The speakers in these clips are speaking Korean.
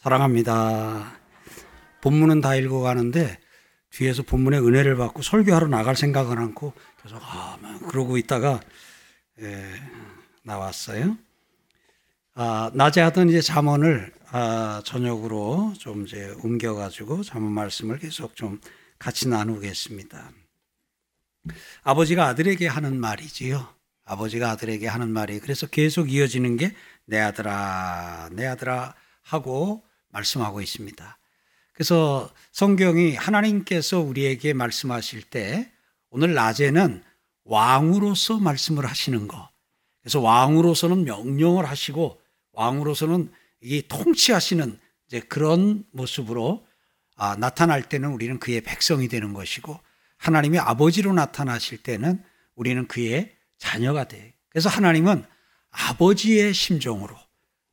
사랑합니다. 본문은 다 읽어가는데 뒤에서 본문의 은혜를 받고 설교하러 나갈 생각은 않고 계속 그러고 있다가 나왔어요. 낮에 하던 이제 잠언을 저녁으로 좀 이제 옮겨가지고 잠언 말씀을 계속 좀 같이 나누겠습니다. 아버지가 아들에게 하는 말이지요. 아버지가 아들에게 하는 말이 그래서 계속 이어지는 게 내 아들아, 내 아들아 하고 말씀하고 있습니다. 그래서 성경이 하나님께서 우리에게 말씀하실 때 오늘 낮에는 왕으로서 말씀을 하시는 거. 그래서 왕으로서는 명령을 하시고 왕으로서는 이 통치하시는 이제 그런 모습으로 나타날 때는 우리는 그의 백성이 되는 것이고 하나님이 아버지로 나타나실 때는 우리는 그의 자녀가 돼요. 그래서 하나님은 아버지의 심정으로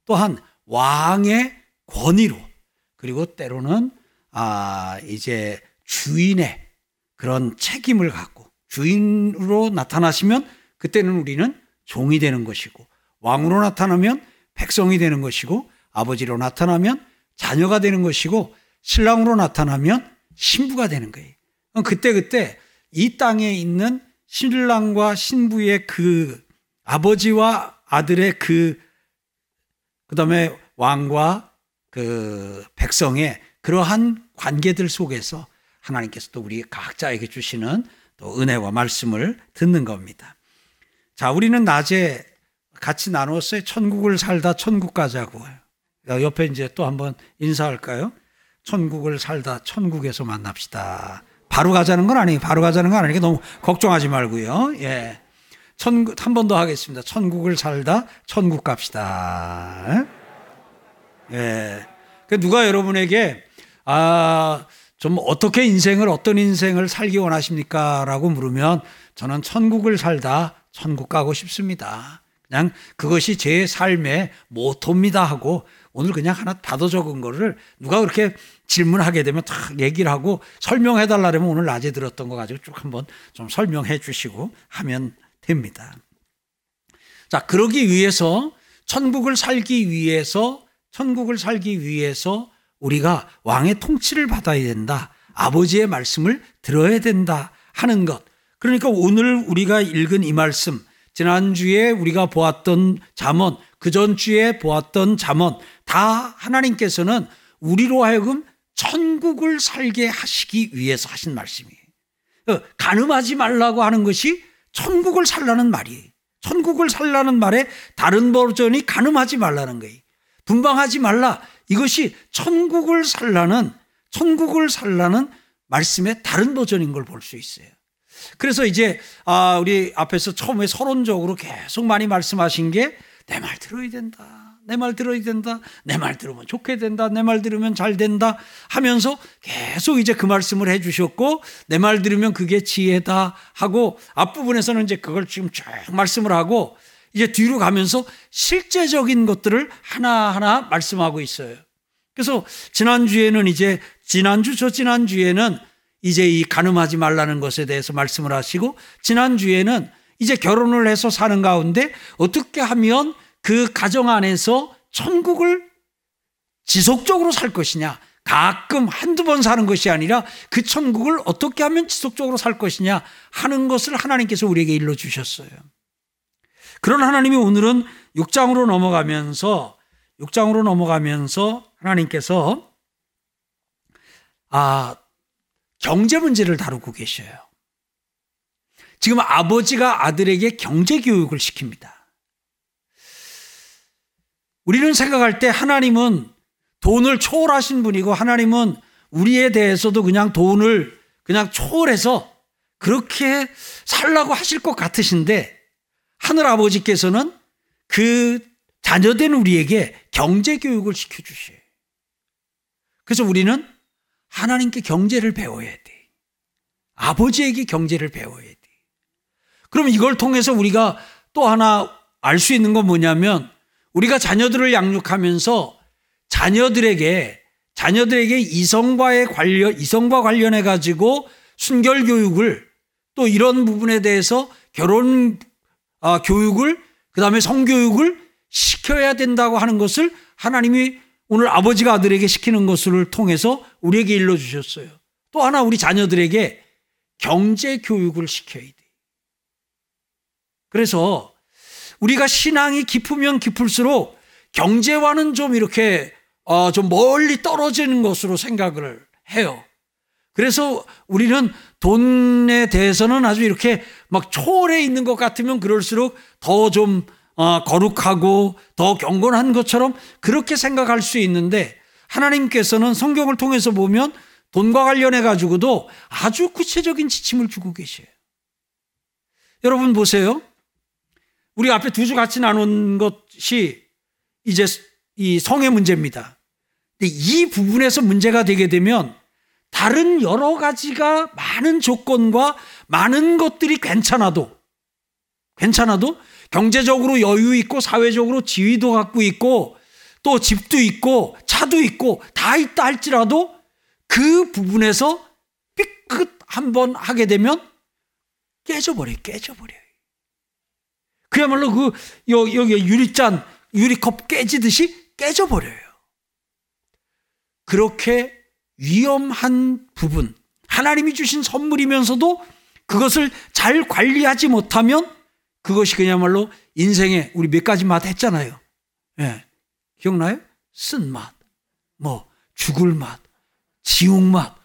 또한 왕의 권위로 그리고 때로는 이제 주인의 그런 책임을 갖고 주인으로 나타나시면 그때는 우리는 종이 되는 것이고 왕으로 나타나면 백성이 되는 것이고 아버지로 나타나면 자녀가 되는 것이고 신랑으로 나타나면 신부가 되는 거예요. 그때그때 이 땅에 있는 신랑과 신부의 그 아버지와 아들의 그다음에 왕과 그 백성의 그러한 관계들 속에서 하나님께서 또 우리 각자에게 주시는 또 은혜와 말씀을 듣는 겁니다. 자, 우리는 낮에 같이 나눴어요. 천국을 살다 천국 가자고요. 옆에 이제 또 한번 인사할까요? 천국을 살다 천국에서 만납시다. 바로 가자는 건 아니에요. 바로 가자는 건 아니니까 너무 걱정하지 말고요. 예. 한 번 더 하겠습니다. 천국을 살다 천국 갑시다. 예. 누가 여러분에게, 좀 어떻게 인생을, 어떤 인생을 살기 원하십니까? 라고 물으면 저는 천국을 살다 천국 가고 싶습니다. 그냥 그것이 제 삶의 모토입니다 하고 오늘 그냥 하나 받아 적은 거를 누가 그렇게 질문하게 되면 탁 얘기를 하고 설명해 달라면 오늘 낮에 들었던 거 가지고 쭉 한번 좀 설명해 주시고 하면 됩니다. 자, 그러기 위해서 천국을 살기 위해서 우리가 왕의 통치를 받아야 된다. 아버지의 말씀을 들어야 된다 하는 것. 그러니까 오늘 우리가 읽은 이 말씀, 지난주에 우리가 보았던 잠언, 그 전주에 보았던 잠언 다 하나님께서는 우리로 하여금 천국을 살게 하시기 위해서 하신 말씀이에요. 간음하지 말라고 하는 것이 천국을 살라는 말이에요. 천국을 살라는 말에 다른 버전이 간음하지 말라는 거예요. 분방하지 말라. 이것이 천국을 살라는 말씀의 다른 버전인 걸 볼 수 있어요. 그래서 이제 우리 앞에서 처음에 서론적으로 계속 많이 말씀하신 게 내 말 들어야 된다. 내 말 들어야 된다. 내 말 들으면 좋게 된다. 내 말 들으면 잘 된다 하면서 계속 이제 그 말씀을 해 주셨고 내 말 들으면 그게 지혜다 하고 앞부분에서는 이제 그걸 지금 쭉 말씀을 하고 이제 뒤로 가면서 실제적인 것들을 하나하나 말씀하고 있어요. 그래서 지난주에는 이제 이 간음하지 말라는 것에 대해서 말씀을 하시고 지난주에는 이제 결혼을 해서 사는 가운데 어떻게 하면 그 가정 안에서 천국을 지속적으로 살 것이냐, 가끔 한두 번 사는 것이 아니라 그 천국을 어떻게 하면 지속적으로 살 것이냐 하는 것을 하나님께서 우리에게 일러주셨어요. 그런 하나님이 오늘은 6장으로 넘어가면서 하나님께서 경제 문제를 다루고 계셔요. 지금 아버지가 아들에게 경제 교육을 시킵니다. 우리는 생각할 때 하나님은 돈을 초월하신 분이고 하나님은 우리에 대해서도 그냥 돈을 그냥 초월해서 그렇게 살라고 하실 것 같으신데 하늘 아버지께서는 그 자녀된 우리에게 경제 교육을 시켜주셔요. 그래서 우리는 하나님께 경제를 배워야 돼. 아버지에게 경제를 배워야 돼. 그럼 이걸 통해서 우리가 또 하나 알 수 있는 건 뭐냐면 우리가 자녀들을 양육하면서 자녀들에게 이성과 관련해 가지고 순결 교육을 또 이런 부분에 대해서 결혼 교육을 그다음에 성교육을 시켜야 된다고 하는 것을 하나님이 오늘 아버지가 아들에게 시키는 것을 통해서 우리에게 일러주셨어요. 또 하나 우리 자녀들에게 경제 교육을 시켜야 돼요. 그래서 우리가 신앙이 깊으면 깊을수록 경제와는 좀 이렇게 좀 멀리 떨어지는 것으로 생각을 해요. 그래서 우리는 돈에 대해서는 아주 이렇게 막 초월해 있는 것 같으면 그럴수록 더 좀 거룩하고 더 경건한 것처럼 그렇게 생각할 수 있는데, 하나님께서는 성경을 통해서 보면 돈과 관련해 가지고도 아주 구체적인 지침을 주고 계세요. 여러분 보세요. 우리 앞에 두 주 같이 나눈 것이 이제 이 성의 문제입니다. 근데 이 부분에서 문제가 되게 되면 다른 여러 가지가 많은 조건과 많은 것들이 괜찮아도 경제적으로 여유 있고 사회적으로 지위도 갖고 있고 또 집도 있고 차도 있고 다 있다 할지라도 그 부분에서 삐끗 한번 하게 되면 깨져버려요. 그야말로 그 여기 유리잔, 유리컵 깨지듯이 깨져버려요. 그렇게 위험한 부분, 하나님이 주신 선물이면서도 그것을 잘 관리하지 못하면 그것이 그야말로 인생에, 우리 몇 가지 맛 했잖아요. 예, 기억나요? 쓴맛, 죽을 맛, 지옥 맛,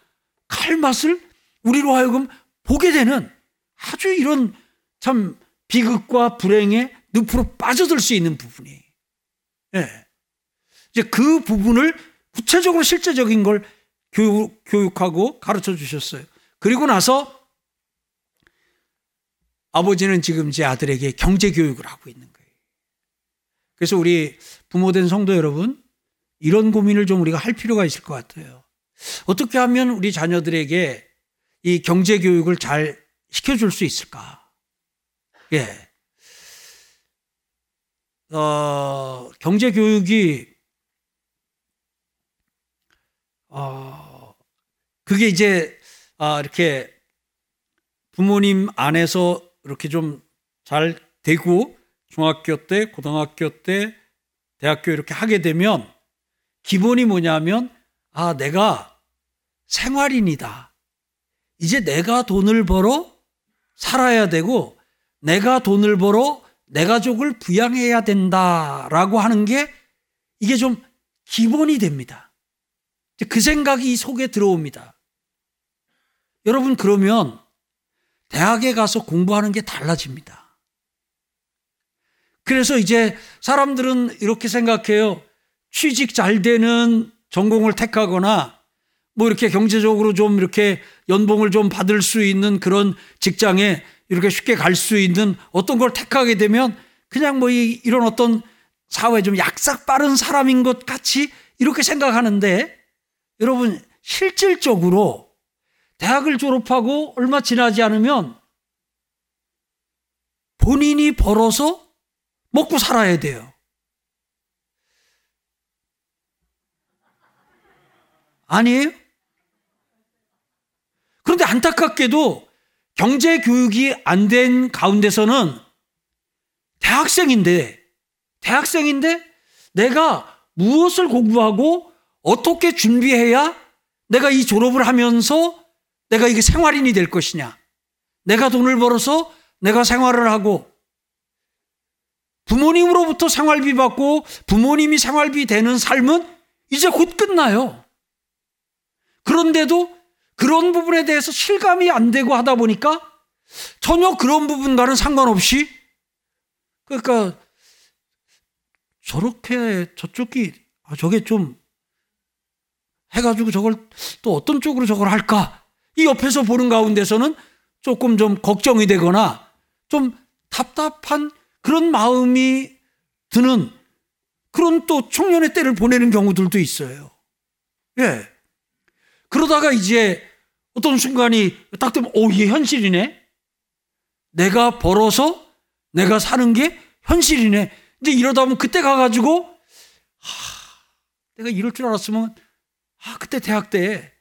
칼맛을 우리로 하여금 보게 되는 아주 이런 참 비극과 불행의 늪으로 빠져들 수 있는 부분이. 예. 이제 그 부분을 구체적으로 실제적인 걸 교육하고 가르쳐 주셨어요. 그리고 나서 아버지는 지금 제 아들에게 경제 교육을 하고 있는 거예요. 그래서 우리 부모된 성도 여러분, 이런 고민을 좀 우리가 할 필요가 있을 것 같아요. 어떻게 하면 우리 자녀들에게 이 경제 교육을 잘 시켜줄 수 있을까? 예. 경제 교육이, 그게 이제, 이렇게 부모님 안에서 이렇게 좀 잘 되고 중학교 때, 고등학교 때, 대학교 이렇게 하게 되면 기본이 뭐냐면, 내가 생활인이다. 이제 내가 돈을 벌어 살아야 되고, 내가 돈을 벌어 내 가족을 부양해야 된다라고 하는 게 이게 좀 기본이 됩니다. 그 생각이 이 속에 들어옵니다. 여러분, 그러면 대학에 가서 공부하는 게 달라집니다. 그래서 이제 사람들은 이렇게 생각해요. 취직 잘 되는 전공을 택하거나 이렇게 경제적으로 좀 이렇게 연봉을 좀 받을 수 있는 그런 직장에 이렇게 쉽게 갈 수 있는 어떤 걸 택하게 되면 그냥 이런 어떤 사회 좀 약삭 빠른 사람인 것 같이 이렇게 생각하는데, 여러분 실질적으로 대학을 졸업하고 얼마 지나지 않으면 본인이 벌어서 먹고 살아야 돼요. 아니에요? 그런데 안타깝게도 경제 교육이 안 된 가운데서는 대학생인데 내가 무엇을 공부하고 어떻게 준비해야 내가 이 졸업을 하면서 내가 이게 생활인이 될 것이냐. 내가 돈을 벌어서 내가 생활을 하고 부모님으로부터 생활비 받고 부모님이 생활비 되는 삶은 이제 곧 끝나요. 그런데도 그런 부분에 대해서 실감이 안 되고 하다 보니까 전혀 그런 부분과는 상관없이, 그러니까 저렇게 저쪽이 저게 좀 해가지고 저걸 또 어떤 쪽으로 저걸 할까, 이 옆에서 보는 가운데서는 조금 좀 걱정이 되거나 좀 답답한 그런 마음이 드는 그런 또 청년의 때를 보내는 경우들도 있어요. 예. 그러다가 이제 어떤 순간이 딱 되면 이게 현실이네. 내가 벌어서 내가 사는 게 현실이네. 이제 이러다 보면 그때 가가지고 내가 이럴 줄 알았으면 그때 대학 때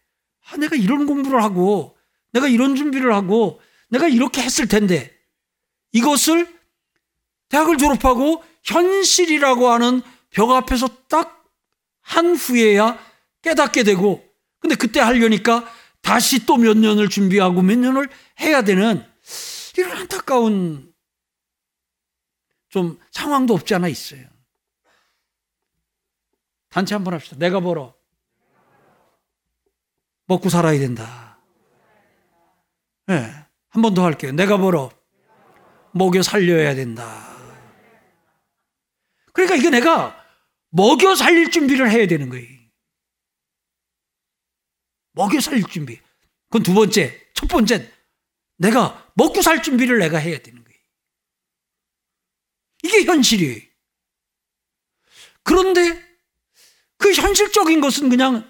내가 이런 공부를 하고 내가 이런 준비를 하고 내가 이렇게 했을 텐데, 이것을 대학을 졸업하고 현실이라고 하는 벽 앞에서 딱 한 후에야 깨닫게 되고, 근데 그때 하려니까 다시 또 몇 년을 준비하고 몇 년을 해야 되는 이런 안타까운 좀 상황도 없지 않아 있어요. 단체 한번 합시다. 내가 벌어. 먹고 살아야 된다. 네, 한 번 더 할게요. 내가 벌어. 먹여 살려야 된다. 그러니까 이게 내가 먹여 살릴 준비를 해야 되는 거예요. 먹여 살릴 준비. 그건 두 번째. 첫 번째, 내가 먹고 살 준비를 내가 해야 되는 거예요. 이게 현실이에요. 그런데 그 현실적인 것은 그냥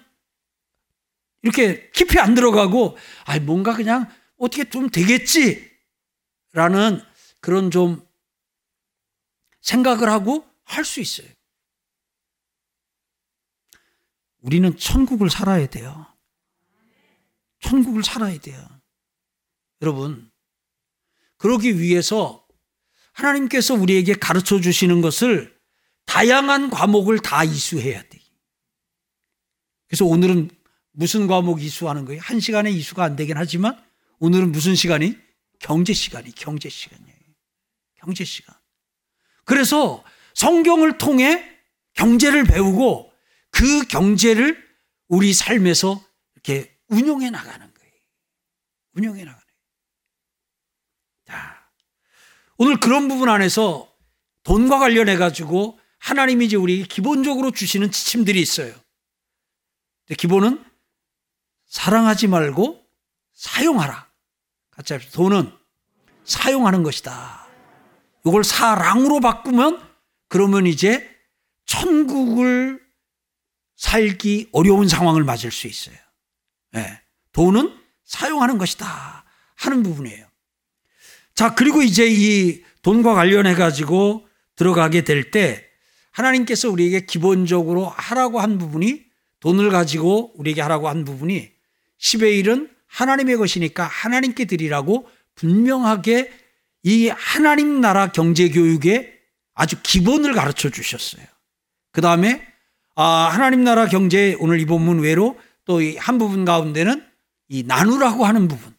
이렇게 깊이 안 들어가고, 아, 뭔가 그냥 어떻게 좀 되겠지라는 그런 좀 생각을 하고 할 수 있어요. 우리는 천국을 살아야 돼요. 천국을 살아야 돼요. 여러분, 그러기 위해서 하나님께서 우리에게 가르쳐 주시는 것을 다양한 과목을 다 이수해야 돼요. 그래서 오늘은 무슨 과목 이수하는 거예요? 한 시간에 이수가 안 되긴 하지만 오늘은 무슨 시간이? 경제 시간이에요. 경제 시간. 그래서 성경을 통해 경제를 배우고 그 경제를 우리 삶에서 이렇게 운용해 나가는 거예요. 운용해 나가는 거예요. 자, 오늘 그런 부분 안에서 돈과 관련해 가지고 하나님이 이제 우리에게 기본적으로 주시는 지침들이 있어요. 기본은 사랑하지 말고 사용하라. 같이 합시다. 돈은 사용하는 것이다. 이걸 사랑으로 바꾸면 그러면 이제 천국을 살기 어려운 상황을 맞을 수 있어요. 네. 돈은 사용하는 것이다 하는 부분이에요. 자, 그리고 이제 이 돈과 관련해 가지고 들어가게 될 때 하나님께서 우리에게 기본적으로 하라고 한 부분이, 돈을 가지고 우리에게 하라고 한 부분이 10의 1은 하나님의 것이니까 하나님께 드리라고 분명하게 이 하나님 나라 경제교육에 아주 기본을 가르쳐 주셨어요. 그 다음에 하나님 나라 경제, 오늘 이 본문 외로 또 이 한 부분 가운데는 이 나누라고 하는 부분,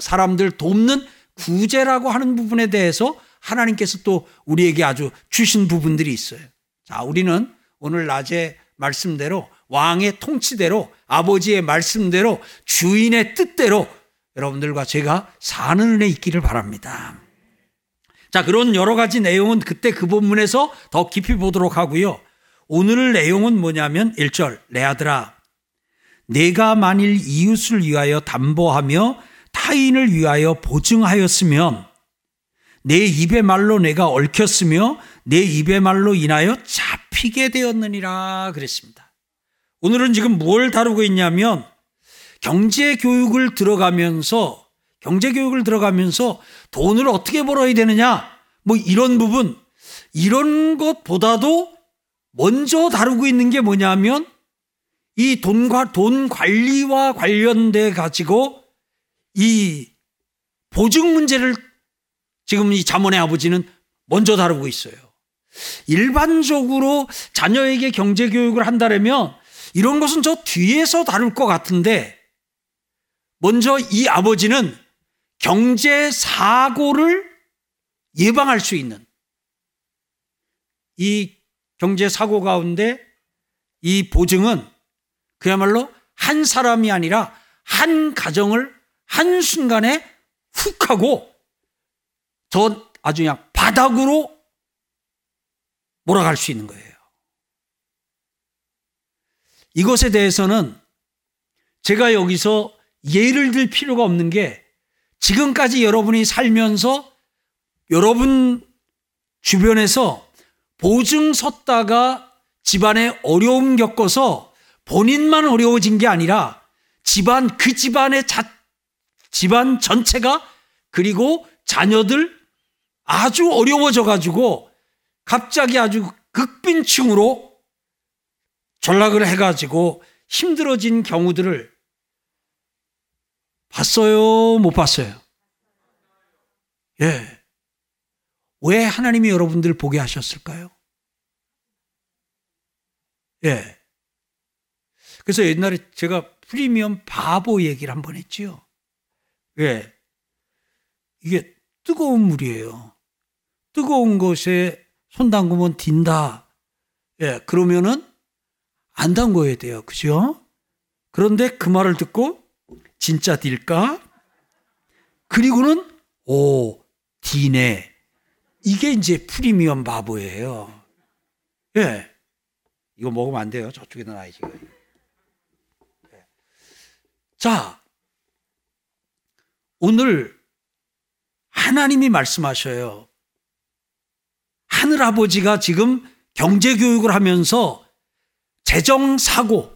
사람들 돕는 구제라고 하는 부분에 대해서 하나님께서 또 우리에게 아주 주신 부분들이 있어요. 자, 우리는 오늘 낮에 말씀대로, 왕의 통치대로, 아버지의 말씀대로, 주인의 뜻대로 여러분들과 제가 사는 은혜 있기를 바랍니다. 자, 그런 여러 가지 내용은 그때 그 본문에서 더 깊이 보도록 하고요. 오늘 내용은 뭐냐면 1절, 내 아들아 내가 만일 이웃을 위하여 담보하며 타인을 위하여 보증하였으면, 내 입의 말로 내가 얽혔으며 내 입의 말로 인하여 잡히게 되었느니라 그랬습니다. 오늘은 지금 뭘 다루고 있냐면 경제교육을 들어가면서 돈을 어떻게 벌어야 되느냐, 뭐 이런 부분, 이런 것보다도 먼저 다루고 있는 게 뭐냐면 이 돈과 돈 관리와 관련돼 가지고 이 보증 문제를 지금 이 자문의 아버지는 먼저 다루고 있어요. 일반적으로 자녀에게 경제교육을 한다면 이런 것은 저 뒤에서 다룰 것 같은데, 먼저 이 아버지는 경제 사고를 예방할 수 있는, 이 경제 사고 가운데 이 보증은 그야말로 한 사람이 아니라 한 가정을 한순간에 훅 하고 저 아주 그냥 바닥으로 몰아갈 수 있는 거예요. 이것에 대해서는 제가 여기서 예를 들 필요가 없는 게, 지금까지 여러분이 살면서 여러분 주변에서 보증 섰다가 집안에 어려움 겪어서 본인만 어려워진 게 아니라 집안 전체가, 그리고 자녀들 아주 어려워져 가지고 갑자기 아주 극빈층으로 전락을 해 가지고 힘들어진 경우들을 봤어요, 못 봤어요? 예. 왜 하나님이 여러분들 보게 하셨을까요? 예. 그래서 옛날에 제가 프리미엄 바보 얘기를 한번 했지요. 예. 이게 뜨거운 물이에요. 뜨거운 것에 손 담그면 딘다. 예. 그러면은 안 담궈야 돼요. 그죠? 그런데 그 말을 듣고 진짜 딜까? 그리고는 오, 디네. 이게 이제 프리미엄 바보예요. 예. 이거 먹으면 안 돼요. 저쪽에 놔야지. 예. 자, 오늘 하나님이 말씀하셔요. 하늘아버지가 지금 경제교육을 하면서 재정사고,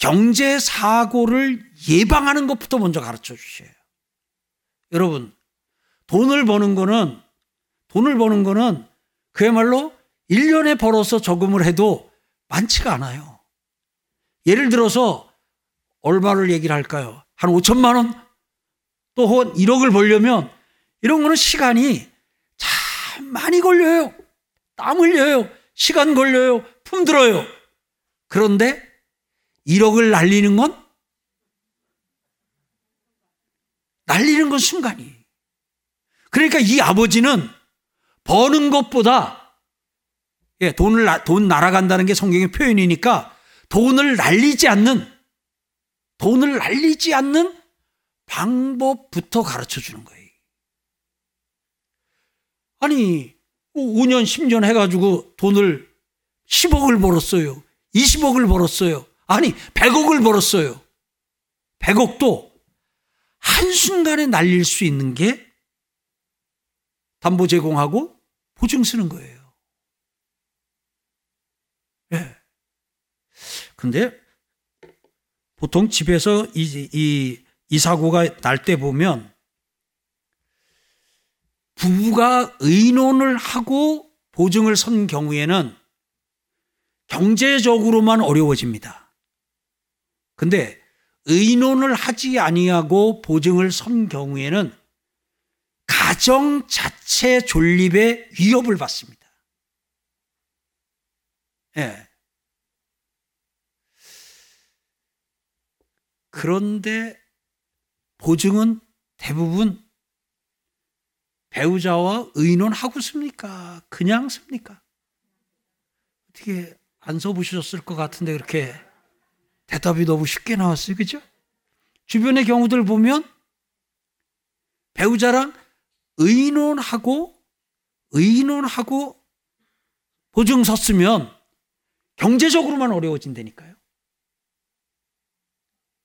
경제사고를 예방하는 것부터 먼저 가르쳐 주셔요. 여러분, 돈을 버는 거는 그야말로 1년에 벌어서 저금을 해도 많지가 않아요. 예를 들어서 얼마를 얘기를 할까요? 한 5천만 원? 또 혹은 1억을 벌려면 이런 거는 시간이 참 많이 걸려요. 땀 흘려요. 시간 걸려요. 품들어요. 그런데 1억을 날리는 건 순간이에요. 그러니까 이 아버지는 버는 것보다 예, 돈 날아간다는 게 성경의 표현이니까 돈을 날리지 않는 방법부터 가르쳐 주는 거예요. 아니, 5년, 10년 해가지고 돈을 10억을 벌었어요. 20억을 벌었어요. 아니, 100억을 벌었어요. 100억도 한순간에 날릴 수 있는 게 담보 제공하고 보증 쓰는 거예요. 예. 근데 보통 집에서 이 사고가 날 때 보면 부부가 의논을 하고 보증을 선 경우에는 경제적으로만 어려워집니다. 근데 의논을 하지 아니하고 보증을 선 경우에는 가정 자체 존립에 위협을 받습니다. 예. 그런데 보증은 대부분 배우자와 의논하고 씁니까? 그냥 씁니까? 어떻게 안 써보셨을 것 같은데 그렇게 대답이 너무 쉽게 나왔어요. 그죠? 주변의 경우들 보면 배우자랑 의논하고 보증 섰으면 경제적으로만 어려워진다니까요.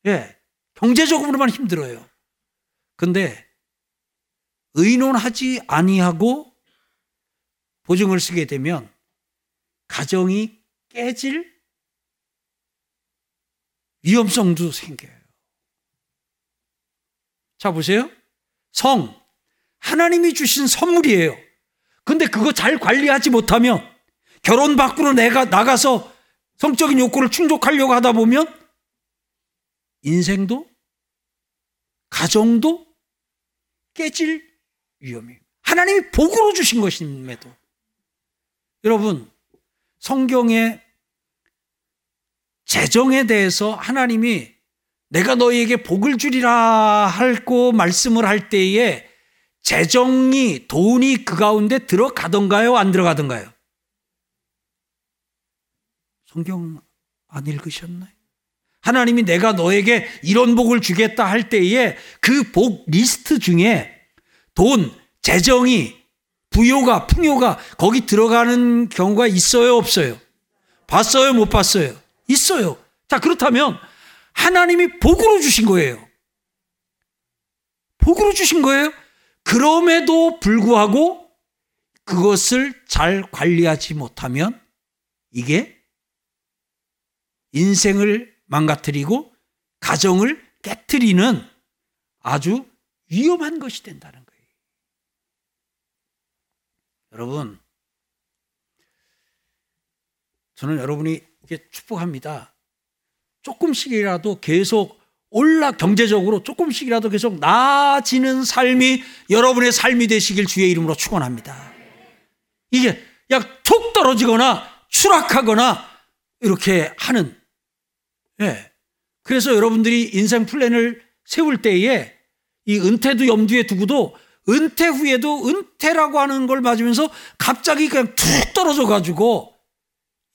예, 경제적으로만 힘들어요. 근데 의논하지 아니하고 보증을 쓰게 되면 가정이 깨질 위험성도 생겨요. 자, 보세요. 하나님이 주신 선물이에요. 근데 그거 잘 관리하지 못하면 결혼 밖으로 내가 나가서 성적인 욕구를 충족하려고 하다 보면 인생도 가정도 깨질 위험이에요. 하나님이 복으로 주신 것임에도. 여러분, 성경에 재정에 대해서 하나님이 내가 너희에게 복을 주리라 할고 말씀을 할 때에 재정이, 돈이 그 가운데 들어가던가요? 안 들어가던가요? 성경 안 읽으셨나요? 하나님이 내가 너에게 이런 복을 주겠다 할 때에 그 복 리스트 중에 돈, 재정이, 부요가, 풍요가 거기 들어가는 경우가 있어요? 없어요? 봤어요? 못 봤어요? 있어요. 자, 그렇다면 하나님이 복으로 주신 거예요. 복으로 주신 거예요. 그럼에도 불구하고 그것을 잘 관리하지 못하면 이게 인생을 망가뜨리고 가정을 깨트리는 아주 위험한 것이 된다는 거예요. 여러분, 저는 여러분이 이렇게 축복합니다. 조금씩이라도 계속 경제적으로 조금씩이라도 계속 나아지는 삶이 여러분의 삶이 되시길 주의 이름으로 축원합니다. 이게 툭 떨어지거나 추락하거나 이렇게 하는. 예. 그래서 여러분들이 인생 플랜을 세울 때에 이 은퇴도 염두에 두고도 은퇴 후에도 은퇴라고 하는 걸 맞으면서 갑자기 그냥 툭 떨어져가지고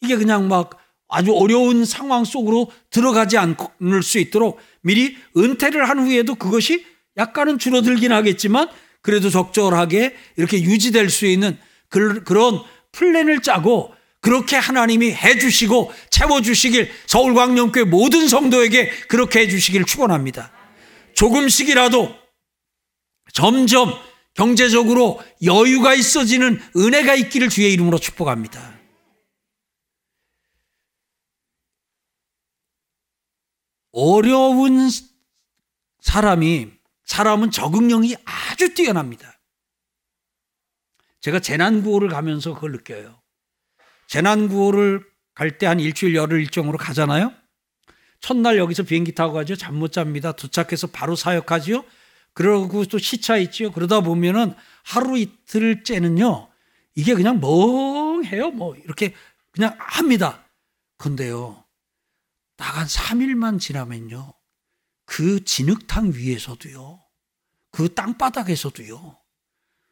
이게 그냥 막 아주 어려운 상황 속으로 들어가지 않을 수 있도록 미리 은퇴를 한 후에도 그것이 약간은 줄어들긴 하겠지만 그래도 적절하게 이렇게 유지될 수 있는 그런 플랜을 짜고 그렇게 하나님이 해주시고 채워주시길 서울광염교회 모든 성도에게 그렇게 해주시길 축원합니다. 조금씩이라도 점점 경제적으로 여유가 있어지는 은혜가 있기를 주의 이름으로 축복합니다. 어려운 사람은 적응력이 아주 뛰어납니다. 제가 재난구호를 가면서 그걸 느껴요. 재난구호를 갈 때 한 일주일 열흘 일정으로 가잖아요. 첫날 여기서 비행기 타고 가죠. 잠 못 잡니다. 도착해서 바로 사역하지요. 그러고 또 시차 있지요. 그러다 보면은 하루 이틀째는요, 이게 그냥 멍해요. 이렇게 그냥 합니다. 근데요, 딱 한 3일만 지나면요, 그 진흙탕 위에서도요, 그 땅바닥에서도요,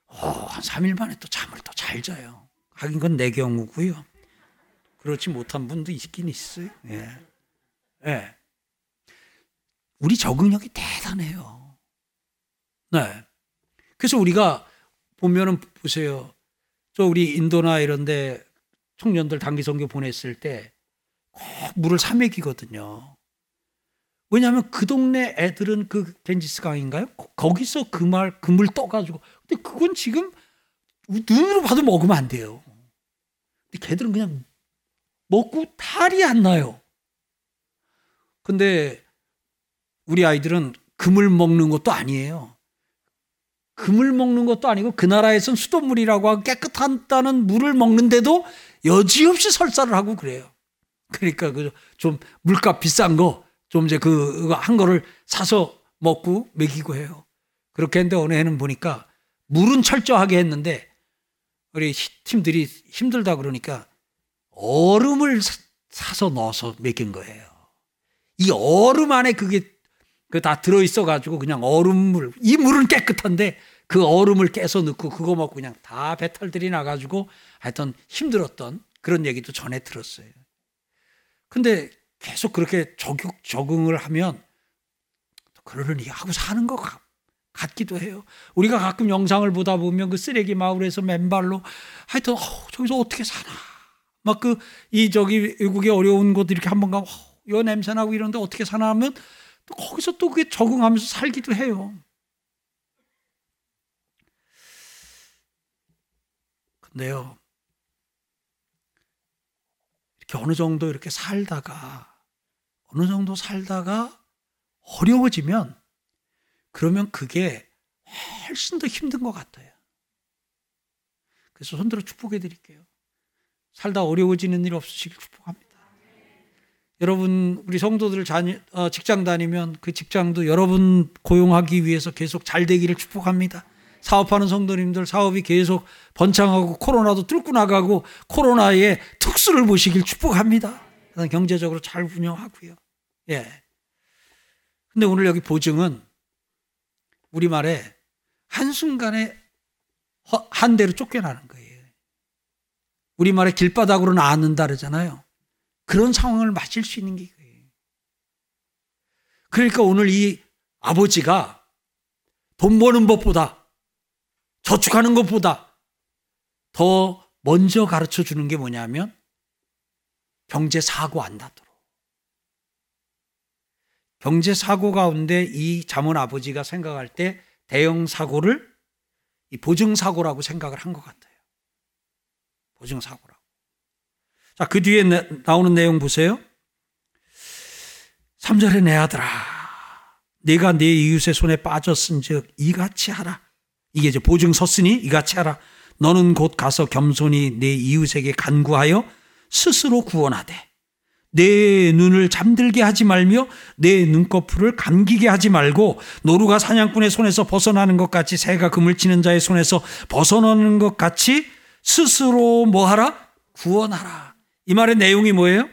한 3일 만에 또 잠을 더 잘 자요. 하긴 그건 내 경우고요. 그렇지 못한 분도 있긴 있어요. 예. 예. 우리 적응력이 대단해요. 네. 그래서 우리가 보면은 보세요. 저 우리 인도나 이런데 청년들 단기 선교 보냈을 때 꼭 물을 사먹이거든요. 왜냐하면 그 동네 애들은 그 벤지스 강인가요? 거기서 그물 떠가지고. 근데 그건 지금 눈으로 봐도 먹으면 안 돼요. 근데 걔들은 그냥 먹고 탈이 안 나요. 근데 우리 아이들은 금을 먹는 것도 아니에요. 금을 먹는 것도 아니고 그 나라에선 수돗물이라고 하고 깨끗하다는 물을 먹는데도 여지없이 설사를 하고 그래요. 그러니까 그 좀 물값 비싼 거 좀 이제 그거 한 거를 사서 먹고 먹이고 해요. 그렇게 했는데 어느 해는 보니까 물은 철저하게 했는데 우리 팀들이 힘들다 그러니까 얼음을 사서 넣어서 먹인 거예요. 이 얼음 안에 그게 그 다 들어있어가지고 그냥 얼음물, 이 물은 깨끗한데 그 얼음을 깨서 넣고 그거 먹고 그냥 다 배탈들이 나가지고 하여튼 힘들었던 그런 얘기도 전에 들었어요. 근데 계속 그렇게 적응을 하면 그러려니 하고 사는 것 같기도 해요. 우리가 가끔 영상을 보다 보면 그 쓰레기 마을에서 맨발로 하여튼 저기서 어떻게 사나. 막 저기 외국의 어려운 곳 이렇게 한번 가면 요 냄새나고 이런데 어떻게 사나 하면 거기서 또 그게 적응하면서 살기도 해요. 근데요, 이렇게 어느 정도 이렇게 살다가 어려워지면 그러면 그게 훨씬 더 힘든 것 같아요. 그래서 손들어 축복해 드릴게요. 살다 어려워지는 일 없으시길 축복합니다. 여러분, 우리 성도들 직장 다니면 그 직장도 여러분 고용하기 위해서 계속 잘 되기를 축복합니다. 사업하는 성도님들 사업이 계속 번창하고 코로나도 뚫고 나가고 코로나의 특수를 보시길 축복합니다. 경제적으로 잘 운영하고요. 예. 근데 오늘 여기 보증은 우리말에 한순간에 한 대로 쫓겨나는 거예요. 우리말에 길바닥으로 나앉는다 그러잖아요. 그런 상황을 맞을 수 있는 게 이거예요. 그러니까 오늘 이 아버지가 돈 버는 법보다 저축하는 것보다 더 먼저 가르쳐 주는 게 뭐냐면 경제 사고 안 나도록. 경제 사고 가운데 이 잠언 아버지가 생각할 때 대형 사고를 이 보증 사고라고 생각을 한 것 같아요. 보증 사고라고. 자, 그 뒤에 나오는 내용 보세요. 3절에 내 아들아 네가 네 이웃의 손에 빠졌은즉 이같이 하라. 이게 이제 보증 섰으니 이같이 하라. 너는 곧 가서 겸손히 네 이웃에게 간구하여 스스로 구원하되 내 눈을 잠들게 하지 말며 내 눈꺼풀을 감기게 하지 말고 노루가 사냥꾼의 손에서 벗어나는 것 같이 새가 그물 치는 자의 손에서 벗어나는 것 같이 스스로 뭐하라? 구원하라. 이 말의 내용이 뭐예요?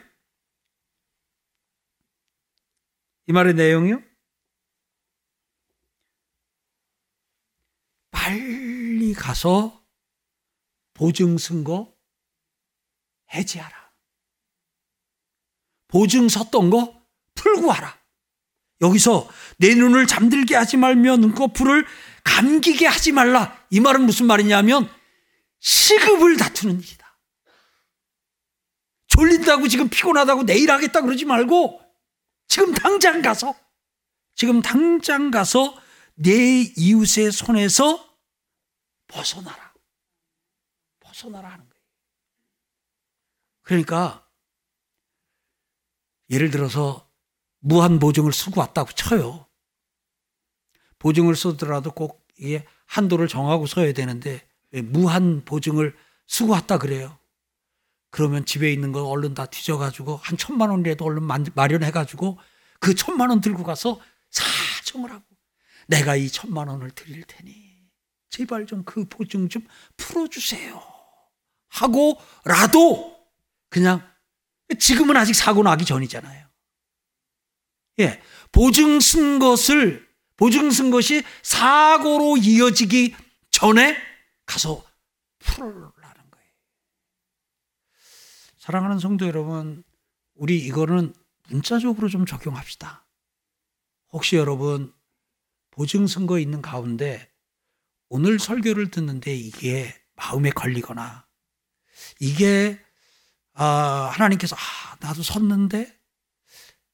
이 말의 내용이요? 빨리 가서 보증선거 해지하라. 보증 섰던 거 풀고 하라. 여기서 내 눈을 잠들게 하지 말며 눈꺼풀을 감기게 하지 말라. 이 말은 무슨 말이냐면 시급을 다투는 일이다. 졸린다고 지금 피곤하다고 내일 하겠다 그러지 말고 지금 당장 가서 내 이웃의 손에서 벗어나라 하는 거예요. 그러니까 예를 들어서 무한 보증을 쓰고 왔다고 쳐요. 보증을 쓰더라도 꼭 이게 한도를 정하고 써야 되는데 무한 보증을 쓰고 왔다 그래요. 그러면 집에 있는 거 얼른 다 뒤져가지고 한 1,000만 원이라도 얼른 마련해가지고 그 1,000만 원 들고 가서 사정을 하고 내가 이 1,000만 원을 드릴 테니 제발 좀 그 보증 좀 풀어주세요 하고라도 그냥 지금은 아직 사고 나기 전이잖아요. 예, 보증 쓴 것이 사고로 이어지기 전에 가서 풀라는 거예요. 사랑하는 성도 여러분, 우리 이거는 문자적으로 좀 적용합시다. 혹시 여러분 보증 선거 있는 가운데 오늘 설교를 듣는데 이게 마음에 걸리거나 이게 하나님께서 나도 섰는데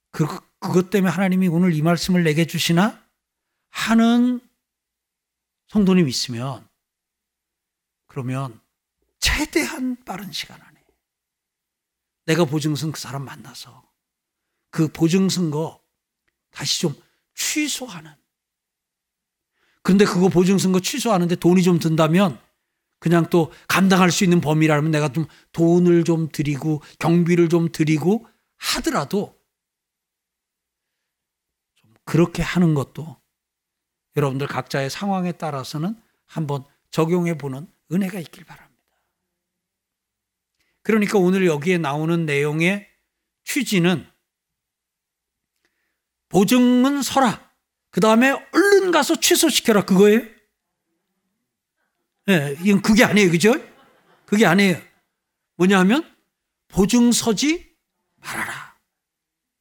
그것 때문에 하나님이 오늘 이 말씀을 내게 주시나 하는 성도님 있으면 그러면 최대한 빠른 시간 안에 내가 보증선 그 사람 만나서 그 보증선 거 다시 좀 취소하는, 근데 그거 보증선 거 취소하는데 돈이 좀 든다면 그냥 또 감당할 수 있는 범위라면 내가 좀 돈을 좀 드리고 경비를 좀 드리고 하더라도 좀 그렇게 하는 것도 여러분들 각자의 상황에 따라서는 한번 적용해 보는 은혜가 있길 바랍니다. 그러니까 오늘 여기에 나오는 내용의 취지는 보증은 서라. 그 다음에 얼른 가서 취소시켜라. 그거예요. 네, 이건 그게 아니에요. 그죠? 그게 아니에요. 뭐냐면 보증 서지 말아라.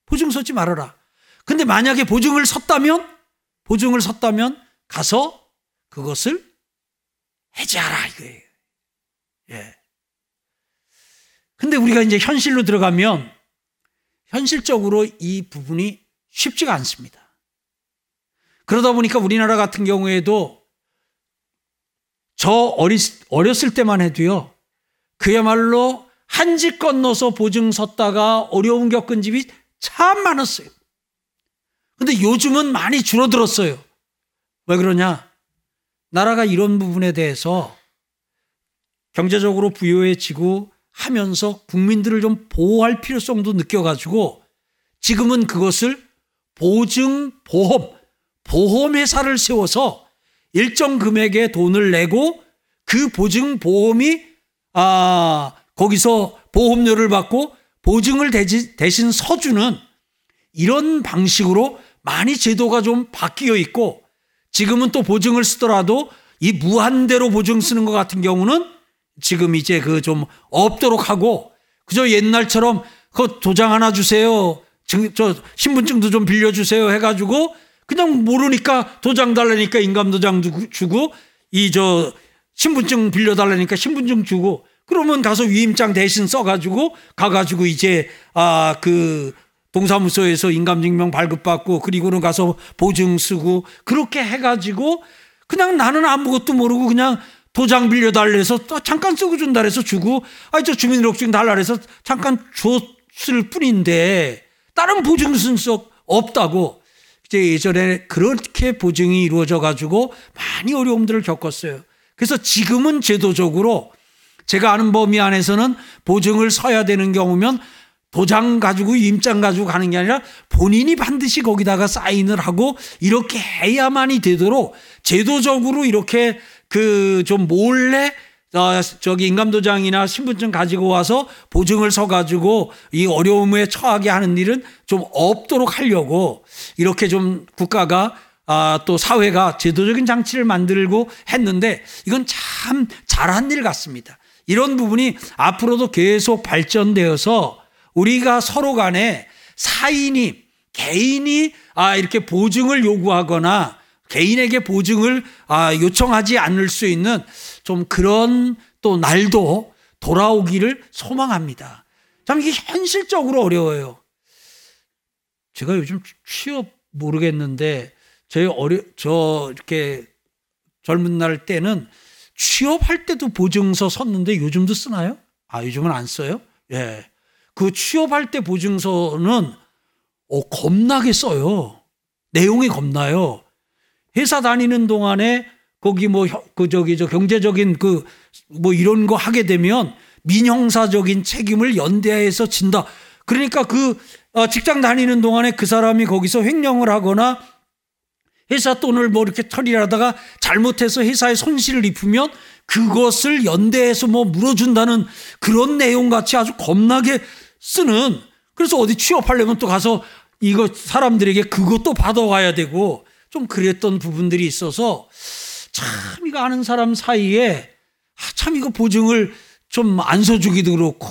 보증 서지 말아라. 근데 만약에 보증을 섰다면 가서 그것을 해지하라 이거예요. 예. 근데 우리가 이제 현실로 들어가면 현실적으로 이 부분이 쉽지가 않습니다. 그러다 보니까 우리나라 같은 경우에도 저 어렸을 때만 해도요. 그야말로 한 집 건너서 보증 섰다가 어려움 겪은 집이 참 많았어요. 근데 요즘은 많이 줄어들었어요. 왜 그러냐? 나라가 이런 부분에 대해서 경제적으로 부유해지고 하면서 국민들을 좀 보호할 필요성도 느껴가지고 지금은 그것을 보험회사를 세워서 일정 금액의 돈을 내고 그 보증보험이 거기서 보험료를 받고 보증을 대신 서주는 이런 방식으로 많이 제도가 좀 바뀌어 있고 지금은 또 보증을 쓰더라도 이 무한대로 보증 쓰는 것 같은 경우는 지금 이제 그 좀 없도록 하고 그저 옛날처럼 그 도장 하나 주세요. 저 신분증도 좀 빌려주세요 해가지고 그냥 모르니까 도장 달라니까 인감도장 주고 이 저 신분증 빌려달라니까 신분증 주고 그러면 가서 위임장 대신 써가지고 가가지고 이제 그 동사무소에서 인감증명 발급받고 그리고는 가서 보증 쓰고 그렇게 해가지고 그냥 나는 아무것도 모르고 그냥 도장 빌려달래서 또 잠깐 쓰고 준다 해서 주고 저 주민등록증 달라 해서 잠깐 줬을 뿐인데 다른 보증 쓴 적 없다고 이제 예전에 그렇게 보증이 이루어져가지고 많이 어려움들을 겪었어요. 그래서 지금은 제도적으로 제가 아는 범위 안에서는 보증을 서야 되는 경우면 도장 가지고 임장 가지고 가는 게 아니라 본인이 반드시 거기다가 사인을 하고 이렇게 해야만이 되도록 제도적으로 이렇게 그 좀 몰래 저기 인감도장이나 신분증 가지고 와서 보증을 서가지고 이 어려움에 처하게 하는 일은 좀 없도록 하려고 이렇게 좀 국가가 또 사회가 제도적인 장치를 만들고 했는데 이건 참 잘한 일 같습니다. 이런 부분이 앞으로도 계속 발전되어서 우리가 서로 간에 개인이 이렇게 보증을 요구하거나 개인에게 보증을 요청하지 않을 수 있는 좀 그런 또 날도 돌아오기를 소망합니다. 참 이게 현실적으로 어려워요. 제가 요즘 취업 모르겠는데 저 이렇게 젊은 날 때는 취업할 때도 보증서 썼는데 요즘도 쓰나요? 요즘은 안 써요? 예. 그 취업할 때 보증서는 겁나게 써요. 내용이 겁나요. 회사 다니는 동안에 거기 경제적인 이런 거 하게 되면 민형사적인 책임을 연대해서 진다. 그러니까 그 직장 다니는 동안에 그 사람이 거기서 횡령을 하거나 회사 돈을 이렇게 처리하다가 잘못해서 회사에 손실을 입으면 그것을 연대해서 물어준다는 그런 내용 같이 아주 겁나게 쓰는, 그래서 어디 취업하려면 또 가서 이거 사람들에게 그것도 받아와야 되고 좀 그랬던 부분들이 있어서 참 이거 아는 사람 사이에 참 이거 보증을 좀 안 써주기도 그렇고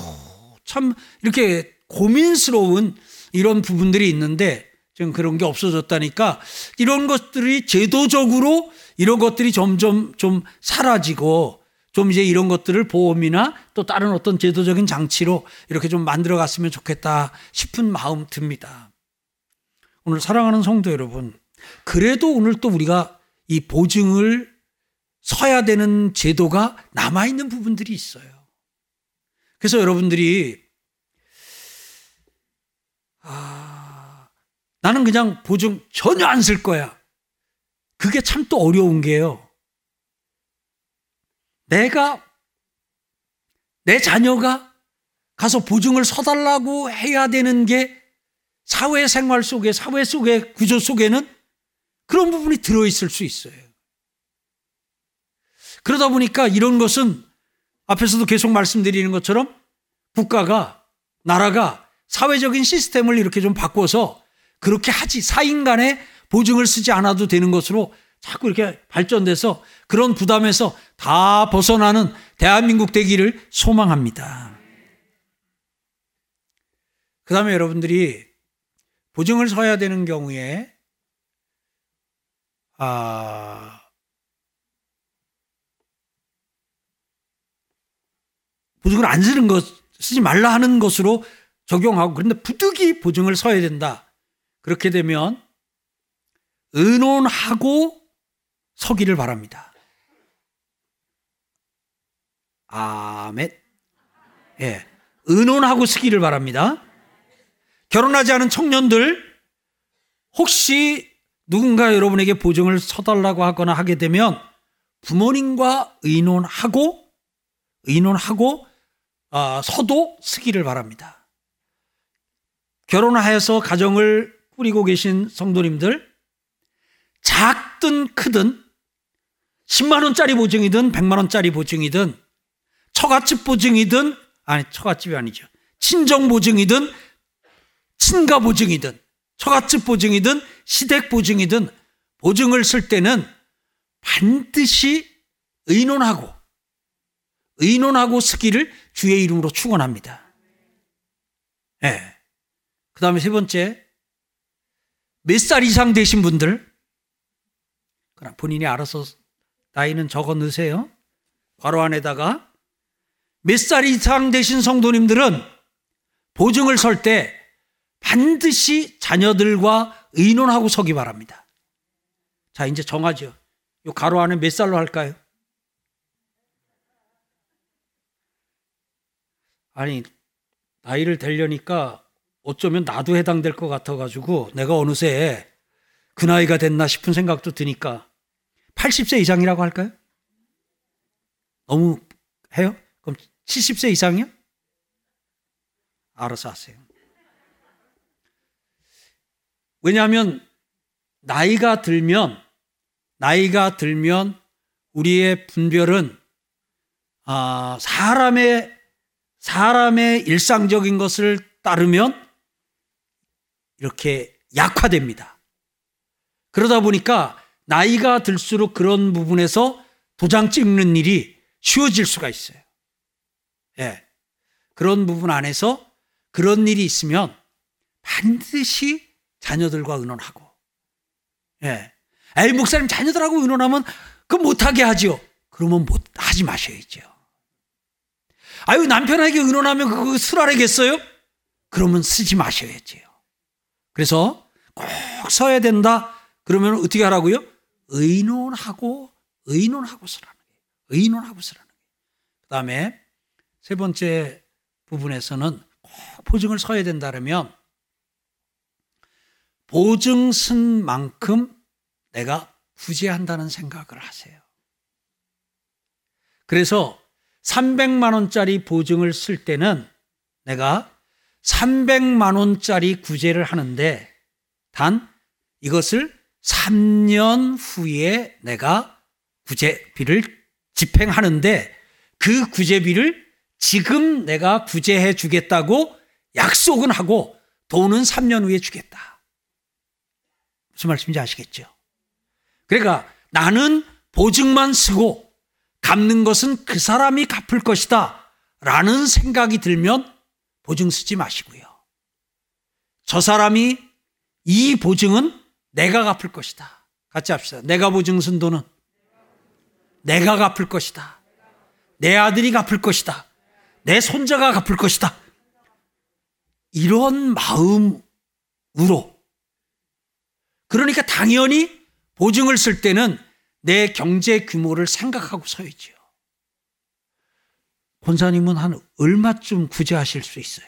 참 이렇게 고민스러운 이런 부분들이 있는데 지금 그런 게 없어졌다니까 이런 것들이 제도적으로 이런 것들이 점점 좀 사라지고 좀 이제 이런 것들을 보험이나 또 다른 어떤 제도적인 장치로 이렇게 좀 만들어 갔으면 좋겠다 싶은 마음 듭니다. 오늘 사랑하는 성도 여러분, 그래도 오늘 또 우리가 이 보증을 서야 되는 제도가 남아있는 부분들이 있어요. 그래서 여러분들이 나는 그냥 보증 전혀 안 쓸 거야. 그게 참 또 어려운 게요, 내 자녀가 가서 보증을 서달라고 해야 되는 게 사회생활 속에, 사회 속에, 구조 속에는 그런 부분이 들어있을 수 있어요. 그러다 보니까 이런 것은 앞에서도 계속 말씀드리는 것처럼 국가가, 나라가 사회적인 시스템을 이렇게 좀 바꿔서 그렇게 하지, 사인 간에 보증을 쓰지 않아도 되는 것으로 자꾸 이렇게 발전돼서 그런 부담에서 다 벗어나는 대한민국 되기를 소망합니다. 그 다음에 여러분들이 보증을 서야 되는 경우에 보증을 안 쓰는 것, 쓰지 말라 하는 것으로 적용하고, 그런데 부득이 보증을 서야 된다. 그렇게 되면 의논하고 서기를 바랍니다. 아멘. 예, 의논하고 서기를 바랍니다. 결혼하지 않은 청년들, 혹시 누군가 여러분에게 보증을 서달라고 하거나 하게 되면 부모님과 의논하고 서도 쓰기를 바랍니다. 결혼하여서 가정을 꾸리고 계신 성도님들, 작든 크든 10만 원짜리 보증이든 100만 원짜리 보증이든 처갓집 보증이든, 아니 처갓집이 아니죠, 친정 보증이든 친가 보증이든 처갓집 보증이든 시댁 보증이든 보증을 쓸 때는 반드시 의논하고 쓰기를 주의 이름으로 축원합니다. 네. 그 다음에 세 번째, 몇 살 이상 되신 분들, 그냥 본인이 알아서 나이는 적어 넣으세요. 괄호 안에다가 몇 살 이상 되신 성도님들은 보증을 설 때 반드시 자녀들과 의논하고 서기 바랍니다. 자, 이제 정하죠. 요 가로 안에 몇 살로 할까요? 아니, 나이를 대려니까 어쩌면 나도 해당될 것 같아가지고 내가 어느새 그 나이가 됐나 싶은 생각도 드니까 80세 이상이라고 할까요? 너무 해요? 그럼 70세 이상이요? 알아서 하세요. 왜냐하면 나이가 들면 우리의 분별은 사람의 일상적인 것을 따르면 이렇게 약화됩니다. 그러다 보니까 나이가 들수록 그런 부분에서 도장 찍는 일이 쉬워질 수가 있어요. 예. 그런 부분 안에서 그런 일이 있으면 반드시 자녀들과 의논하고, 예. 에이, 목사님 자녀들하고 의논하면 그 못하게 하지요. 그러면 못 하지 마셔야죠. 아유, 남편에게 의논하면 그거 쓰라래겠어요? 그러면 쓰지 마셔야지요. 그래서 꼭 써야 된다. 그러면 어떻게 하라고요? 의논하고 쓰라는 거예요. 의논하고 쓰라는 거예요. 그 다음에 세 번째 부분에서는 꼭 보증을 서야 된다면 보증 쓴 만큼 내가 부재한다는 생각을 하세요. 그래서 300만 원짜리 보증을 쓸 때는 내가 300만 원짜리 구제를 하는데 단 이것을 3년 후에 내가 구제비를 집행하는데 그 구제비를 지금 내가 구제해 주겠다고 약속은 하고 돈은 3년 후에 주겠다. 무슨 말씀인지 아시겠죠? 그러니까 나는 보증만 쓰고 갚는 것은 그 사람이 갚을 것이다 라는 생각이 들면 보증 쓰지 마시고요. 저 사람이 이 보증은 내가 갚을 것이다. 같이 합시다. 내가 보증 쓴 돈은 내가 갚을 것이다. 내 아들이 갚을 것이다. 내 손자가 갚을 것이다. 이런 마음으로. 그러니까 당연히 보증을 쓸 때는 내 경제 규모를 생각하고 서야지요. 권사님은 한 얼마쯤 구제하실 수 있어요?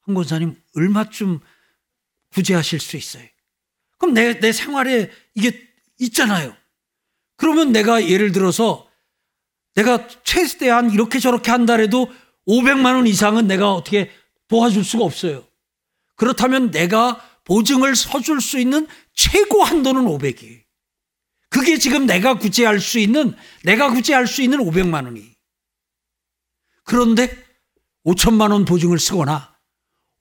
한 권사님 얼마쯤 구제하실 수 있어요? 그럼 내 생활에 이게 있잖아요. 그러면 내가 예를 들어서 내가 최대한 이렇게 저렇게 한다래도 500만 원 이상은 내가 어떻게 도와줄 수가 없어요. 그렇다면 내가 보증을 서줄 수 있는 최고 한도는 500이에요. 그게 지금 내가 구제할 수 있는 500만 원이. 그런데 5천만 원 보증을 쓰거나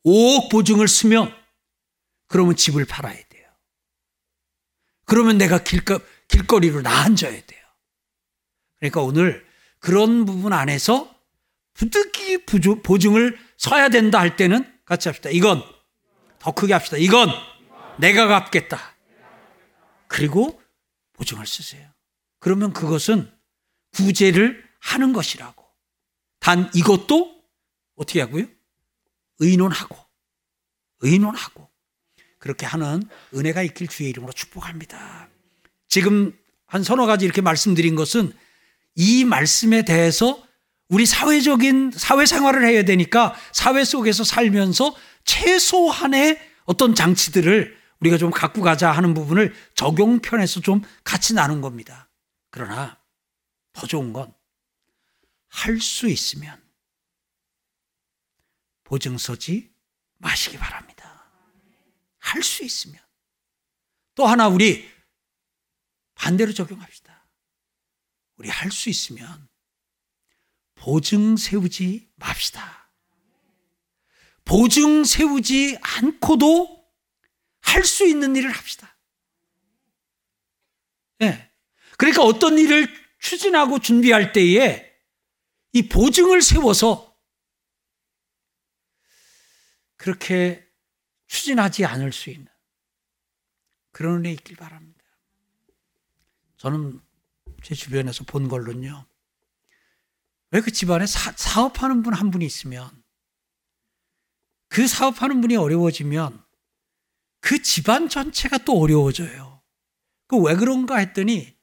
5억 보증을 쓰면 그러면 집을 팔아야 돼요. 그러면 내가 길거리로 나앉아야 돼요. 그러니까 오늘 그런 부분 안에서 부득이 보증을 서야 된다 할 때는 같이 합시다. 이건 더 크게 합시다. 이건 내가 갚겠다. 그리고 보증을 쓰세요. 그러면 그것은 구제를 하는 것이라고. 단 이것도 어떻게 하고요? 의논하고 그렇게 하는 은혜가 있길 주의 이름으로 축복합니다. 지금 한 서너 가지 이렇게 말씀드린 것은 이 말씀에 대해서 우리 사회생활을 해야 되니까 사회 속에서 살면서 최소한의 어떤 장치들을 우리가 좀 갖고 가자 하는 부분을 적용편에서 좀 같이 나눈 겁니다. 그러나 더 좋은 건 할 수 있으면 보증 서지 마시기 바랍니다. 할 수 있으면. 또 하나 우리 반대로 적용합시다. 우리 할 수 있으면 보증 세우지 맙시다. 보증 세우지 않고도 할 수 있는 일을 합시다. 네. 그러니까 어떤 일을 추진하고 준비할 때에 이 보증을 세워서 그렇게 추진하지 않을 수 있는 그런 은혜 있길 바랍니다. 저는 제 주변에서 본 걸로는요. 왜 그 집안에 사업하는 분 한 분이 있으면 그 사업하는 분이 어려워지면 그 집안 전체가 또 어려워져요. 그 왜 그런가 했더니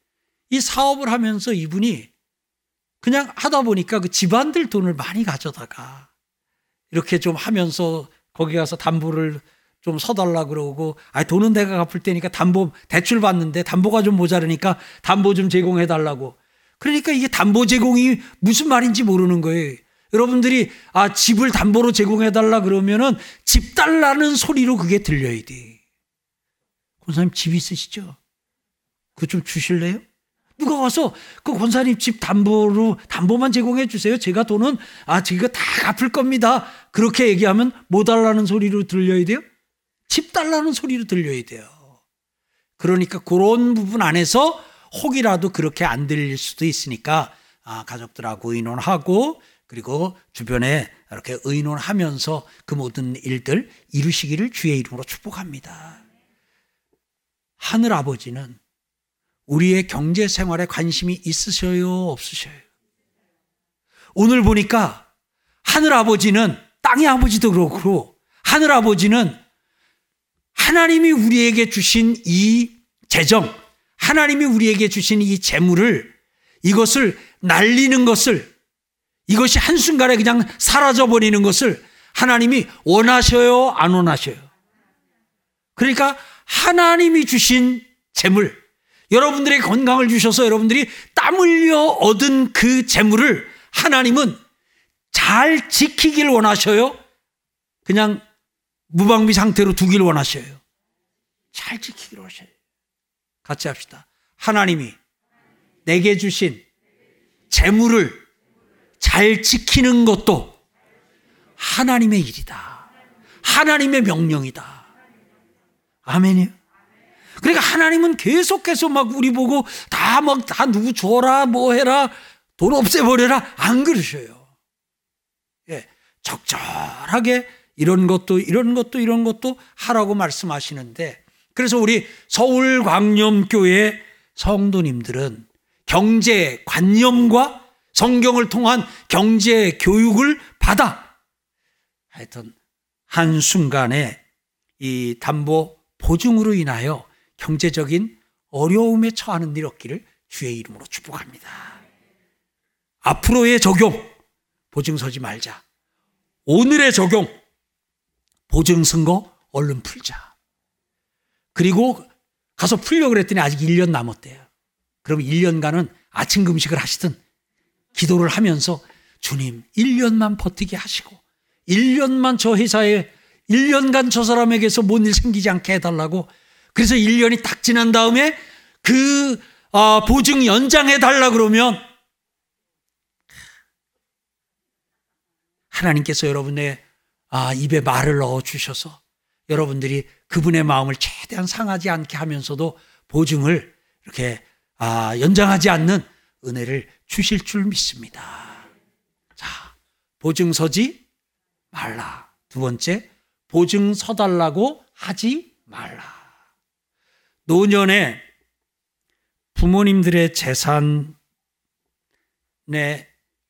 이 사업을 하면서 이분이 그냥 하다 보니까 그 집안들 돈을 많이 가져다가 이렇게 좀 하면서 거기 가서 담보를 좀 서달라 그러고, 아, 돈은 내가 갚을 테니까 대출 받는데 담보가 좀 모자르니까 담보 좀 제공해 달라고. 그러니까 이게 담보 제공이 무슨 말인지 모르는 거예요. 여러분들이 아 집을 담보로 제공해달라 그러면은 집 달라는 소리로 그게 들려야 돼. 권사님 집 있으시죠? 그거 좀 주실래요? 누가 와서 그 권사님 집 담보만 제공해 주세요. 제가 돈은 제가 다 갚을 겁니다. 그렇게 얘기하면 뭐 달라는 소리로 들려야 돼요? 집 달라는 소리로 들려야 돼요. 그러니까 그런 부분 안에서 혹이라도 그렇게 안 들릴 수도 있으니까 가족들하고 의논하고 그리고 주변에 이렇게 의논하면서 그 모든 일들 이루시기를 주의 이름으로 축복합니다. 하늘 아버지는 우리의 경제 생활에 관심이 있으셔요, 없으셔요? 오늘 보니까 하늘 아버지는 땅의 아버지도 그렇고 하늘 아버지는 하나님이 우리에게 주신 이 재정, 하나님이 우리에게 주신 이 재물을 이것을 날리는 것을 이것이 한순간에 그냥 사라져버리는 것을 하나님이 원하셔요, 안 원하셔요? 그러니까 하나님이 주신 재물, 여러분들의 건강을 주셔서 여러분들이 땀 흘려 얻은 그 재물을 하나님은 잘 지키길 원하셔요? 그냥 무방비 상태로 두길 원하셔요? 잘 지키길 원하셔요. 같이 합시다. 하나님이 내게 주신 재물을 잘 지키는 것도 하나님의 일이다. 하나님의 명령이다. 아멘이요. 그러니까 하나님은 계속해서 막 우리 보고 다 누구 줘라 뭐 해라 돈 없애버려라 안 그러셔요. 예, 적절하게 이런 것도 하라고 말씀하시는데, 그래서 우리 서울광염교회 성도님들은 경제 관념과 성경을 통한 경제 교육을 받아 하여튼 한순간에 이 담보 보증으로 인하여 경제적인 어려움에 처하는 일 없기를 주의 이름으로 축복합니다. 앞으로의 적용 보증 서지 말자. 오늘의 적용 보증 쓴 거 얼른 풀자. 그리고 가서 풀려고 그랬더니 아직 1년 남았대요. 그럼 1년간은 아침 금식을 하시든 기도를 하면서 주님 1년만 버티게 하시고 1년만 저 회사에 1년간 저 사람에게서 뭔 일 생기지 않게 해달라고, 그래서 1년이 딱 지난 다음에 그 보증 연장해달라 그러면 하나님께서 여러분의 입에 말을 넣어주셔서 여러분들이 그분의 마음을 최대한 상하지 않게 하면서도 보증을 이렇게 연장하지 않는 은혜를 주실 줄 믿습니다. 자, 보증 서지 말라. 두 번째, 보증 서달라고 하지 말라. 노년에 부모님들의 재산의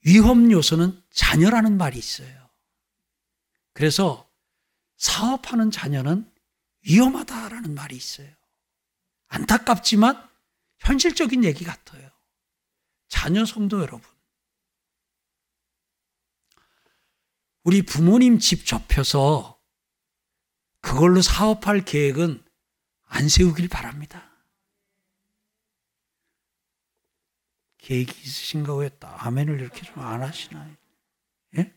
위험 요소는 자녀라는 말이 있어요. 그래서 사업하는 자녀는 위험하다라는 말이 있어요. 안타깝지만 현실적인 얘기 같아요. 자녀 성도 여러분, 우리 부모님 집 접혀서 그걸로 사업할 계획은 안 세우길 바랍니다. 계획이 있으신가 왜 아멘을 이렇게 좀 안 하시나요? 예?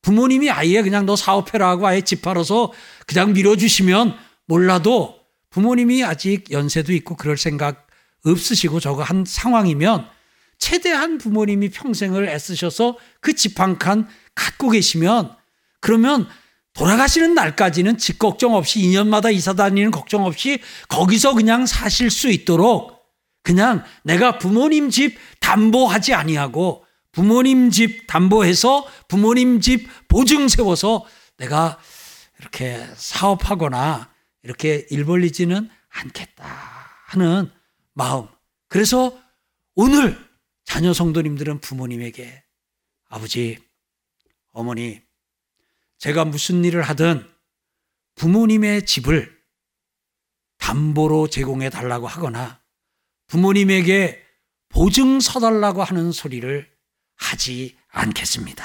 부모님이 아예 그냥 너 사업해라 하고 아예 집 팔아서 그냥 밀어주시면 몰라도 부모님이 아직 연세도 있고 그럴 생각 없으시고 저거 한 상황이면 최대한 부모님이 평생을 애쓰셔서 그 집 한 칸 갖고 계시면 그러면 돌아가시는 날까지는 집 걱정 없이 2년마다 이사 다니는 걱정 없이 거기서 그냥 사실 수 있도록 그냥 내가 부모님 집 담보하지 아니하고 부모님 집 담보해서 부모님 집 보증 세워서 내가 이렇게 사업하거나 이렇게 일벌리지는 않겠다 하는 마음. 그래서 오늘 자녀 성도님들은 부모님에게 아버지, 어머니, 제가 무슨 일을 하든 부모님의 집을 담보로 제공해 달라고 하거나 부모님에게 보증 서달라고 하는 소리를 하지 않겠습니다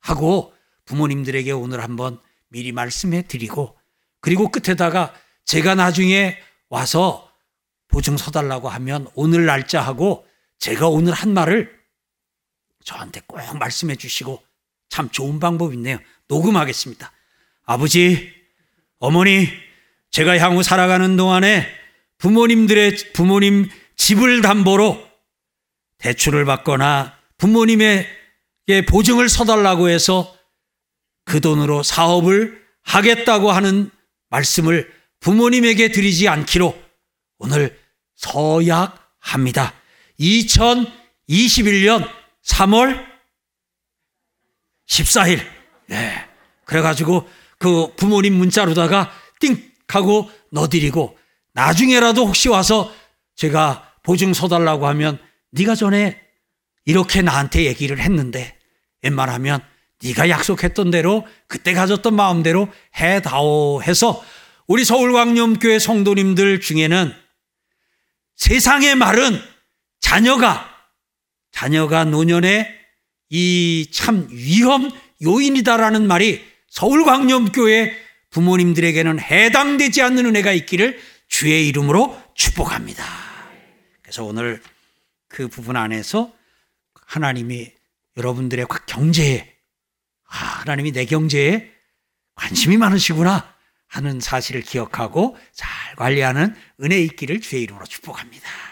하고 부모님들에게 오늘 한번 미리 말씀해 드리고, 그리고 끝에다가 제가 나중에 와서 보증 서달라고 하면 오늘 날짜하고 제가 오늘 한 말을 저한테 꼭 말씀해 주시고, 참 좋은 방법이 있네요. 녹음하겠습니다. 아버지, 어머니, 제가 향후 살아가는 동안에 부모님 집을 담보로 대출을 받거나 부모님에게 보증을 서달라고 해서 그 돈으로 사업을 하겠다고 하는 말씀을 부모님에게 드리지 않기로 오늘 서약합니다. 2021년 3월 14일. 네. 그래가지고 그 부모님 문자로다가 띵 하고 넣어드리고 나중에라도 혹시 와서 제가 보증 서달라고 하면 네가 전에 이렇게 나한테 얘기를 했는데 웬만하면 네가 약속했던 대로 그때 가졌던 마음대로 해다오 해서 우리 서울광염교회 성도님들 중에는 세상의 말은 자녀가 노년에 이 참 위험 요인이다라는 말이 서울광염교회 부모님들에게는 해당되지 않는 은혜가 있기를 주의 이름으로 축복합니다. 그래서 오늘 그 부분 안에서 하나님이 여러분들의 경제에 하나님이 내 경제에 관심이 많으시구나 하는 사실을 기억하고 잘 관리하는 은혜 있기를 주의 이름으로 축복합니다.